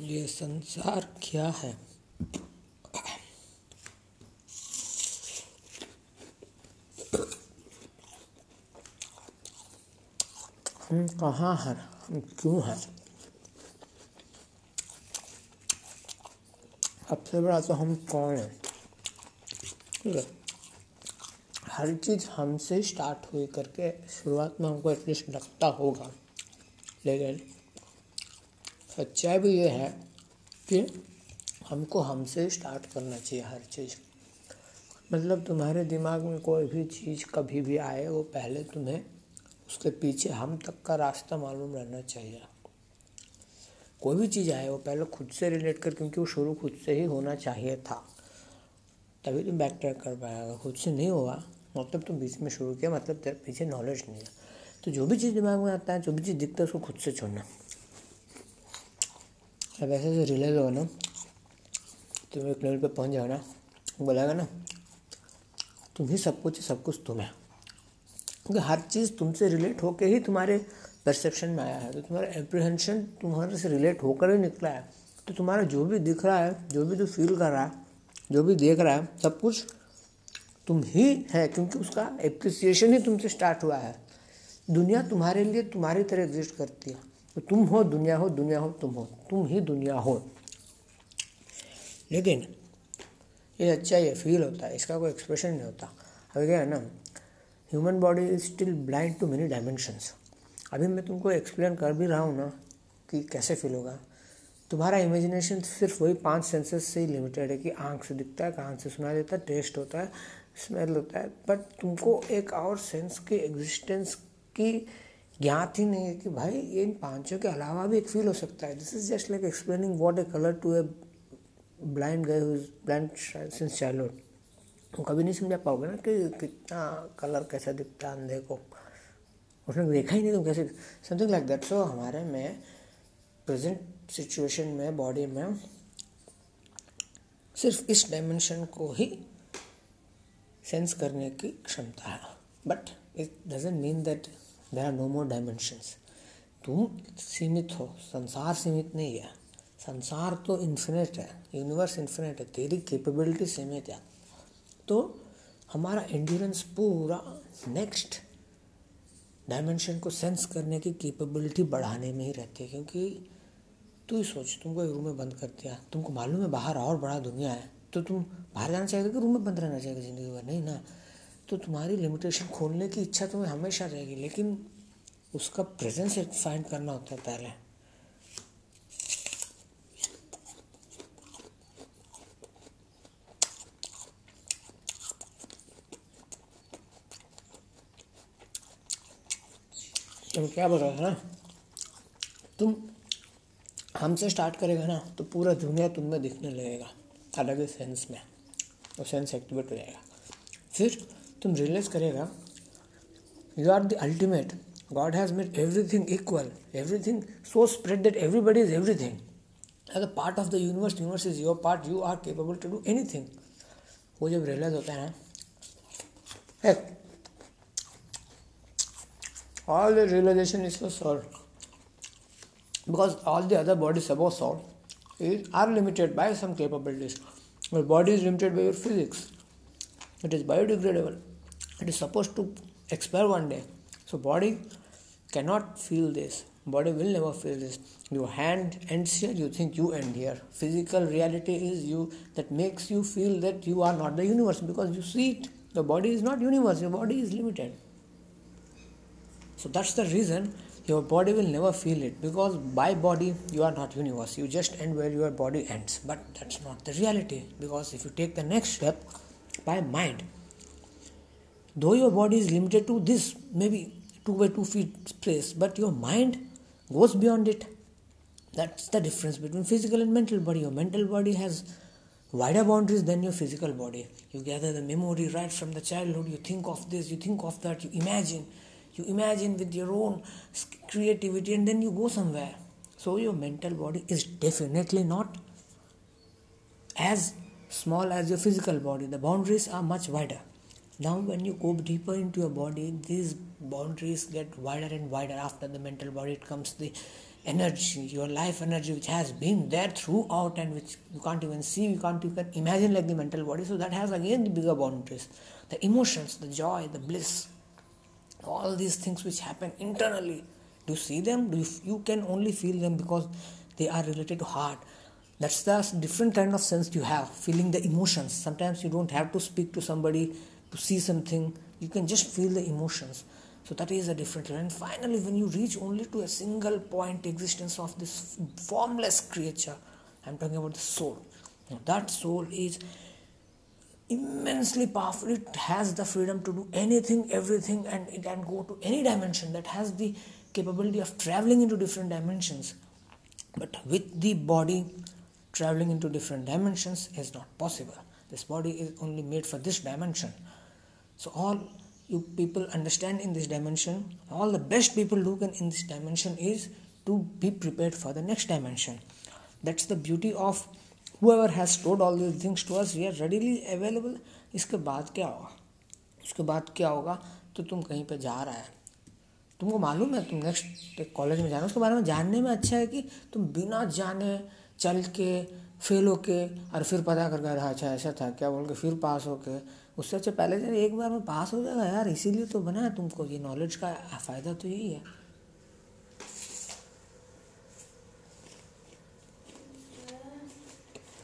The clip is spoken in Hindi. ये संसार क्या है? हम कहाँ हैं, हम क्यों हैं? सबसे बड़ा तो हम कौन हैं। हर चीज़ हमसे स्टार्ट हुई करके शुरुआत में हमको एटलीस्ट लगता होगा, लेकिन सच्चाई भी ये है कि हमको हमसे स्टार्ट करना चाहिए हर चीज़। मतलब तुम्हारे दिमाग में कोई भी चीज़ कभी भी आए, वो पहले तुम्हें उसके पीछे हम तक का रास्ता मालूम रहना चाहिए। कोई भी चीज़ आए वो पहले खुद से रिलेट कर, क्योंकि वो शुरू खुद से ही होना चाहिए था, तभी तुम बैक ट्रैक कर पाएगा। खुद से नहीं हुआ मतलब तुम बीच में शुरू किया, मतलब तेरे पीछे नॉलेज नहीं है। तो जो भी चीज़ दिमाग में आता है, जो भी चीज़ दिखता है, उसको खुद से छोड़ना। अब ऐसे से रिले लो ना, तुम एक लेवल पे पहुंच जाओ ना, बोलेगा ना तुम ही सब कुछ है, सब कुछ तुम है, क्योंकि हर चीज़ तुमसे रिलेट होके ही तुम्हारे परसेप्शन में आया है। तो तुम्हारा एप्रीहेंशन तुम्हारे से रिलेट होकर ही निकला है। तो तुम्हारा जो भी दिख रहा है, जो भी तू फील कर रहा है, जो भी देख रहा है, सब कुछ तुम ही है, क्योंकि उसका एप्रिसिएशन ही तुमसे स्टार्ट हुआ है। दुनिया तुम्हारे लिए तुम्हारी तरह एग्जिस्ट करती है। तो तुम हो, दुनिया हो, दुनिया हो, तुम हो, तुम ही दुनिया हो। लेकिन ये अच्छा ये फील होता है, इसका कोई एक्सप्रेशन नहीं होता। अभी क्या है ना, human body is still blind to many dimensions. अभी मैं तुमको एक्सप्लेन कर भी रहा हूँ ना कि कैसे फील होगा। तुम्हारा इमेजिनेशन सिर्फ वही 5 सेंसेस से ही लिमिटेड है कि आँख से दिखता है, कान से सुना देता है, टेस्ट होता है, स्मेल होता है। बट तुमको एक और सेंस की एग्जिस्टेंस की ज्ञात ही नहीं है कि भाई इन 5 के अलावा भी एक फील हो सकता है। This is just like explaining what a colour to a blind guy who is blind since childhood. तुम कभी नहीं समझा पाओगे ना कि कितना कलर कैसा दिखता है अंधे को, उसने देखा ही नहीं तुम कैसे, समथिंग लाइक दैट। सो हमारे में प्रेजेंट सिचुएशन में बॉडी में सिर्फ इस डायमेंशन को ही सेंस करने की क्षमता है। But it doesn't mean that there are no more dimensions. तुम सीमित हो, संसार सीमित नहीं है। संसार तो इन्फिनेट है, यूनिवर्स इन्फिनेट है, तेरी कैपेबिलिटी सीमित है। तो हमारा एंड्योरेंस पूरा नेक्स्ट डायमेंशन को सेंस करने की कैपेबिलिटी बढ़ाने में ही रहती है। क्योंकि तू ही सोच, तुमको एक रूम में बंद कर दिया, तुमको मालूम है बाहर और बड़ा दुनिया है, तो तुम बाहर जाना चाहेगा कि रूम में बंद रहना चाहेगा ज़िंदगी भर? नहीं ना। तो तुम्हारी लिमिटेशन खोलने की इच्छा तुम्हें हमेशा रहेगी, लेकिन उसका प्रेजेंस फाइंड करना होता है पहले। तुम क्या बताओ ना, तुम हमसे स्टार्ट करेगा ना तो पूरा दुनिया तुम्हें दिखने लगेगा अलग सेंस में, और सेंस एक्टिवेट हो जाएगा। फिर तुम रियलाइज करेगा you are the ultimate, God has made everything equal, everything so spread that everybody is everything. As a part of the universe, universe is your part, you are capable to do anything. वो जब रियलाइज होता है ना, all the realisation is for soul, because all the other bodies above soul is are limited by some capabilities. Your body is limited by your physics, it is biodegradable, it is supposed to expire one day. So body cannot feel this. Body will never feel this. Your hand ends here, you think you end here. Physical reality is you that makes you feel that you are not the universe, because you see it. The body is not universe, your body is limited. So that's the reason your body will never feel it, because by body you are not universe. You just end where your body ends. But that's not the reality, because if you take the next step by mind, though your body is limited to this maybe 2 by 2 feet space, but your mind goes beyond it. That's the difference between physical and mental body. Your mental body has wider boundaries than your physical body. You gather the memory right from the childhood, you think of this, you think of that, you imagine with your own creativity, and then you go somewhere. So your mental body is definitely not as small as your physical body. The boundaries are much wider. Now when you go deeper into your body, these boundaries get wider and wider. After the mental body, it comes the energy, your life energy, which has been there throughout and which you can't even see, you can't imagine, like the mental body. So that has again the bigger boundaries. The emotions, the joy, the bliss, all these things which happen internally, do you see them? You can only feel them because they are related to heart. That's the different kind of sense you have, feeling the emotions. Sometimes you don't have to speak to somebody to see something. You can just feel the emotions. So that is a different level. And finally, when you reach only to a single point, existence of this formless creature, I'm talking about the soul. Now, that soul is immensely powerful. It has the freedom to do anything, everything, and it can go to any dimension. That has the capability of traveling into different dimensions. But with the body, traveling into different dimensions is not possible. This body is only made for this dimension. So all you people understand in this dimension, all the best people do in this dimension is to be prepared for the next dimension. That's the beauty of whoever has stored all these things to us. We are readily available. इसके बाद क्या होगा? उसके बाद क्या होगा? तो तुम कहीं पे जा रहा है, तुमको मालूम है तुम नेक्स्ट कॉलेज में जाना, उसके बारे में जानने में अच्छा है कि तुम बिना जाने चल के फेल होके और फिर पता करके अच्छा ऐसा था क्या बोल के फिर पास होके, उससे अच्छा पहले एक बार में पास हो जाएगा यार. इसीलिए तो बना है तुमको ये नॉलेज का, फ़ायदा तो यही है.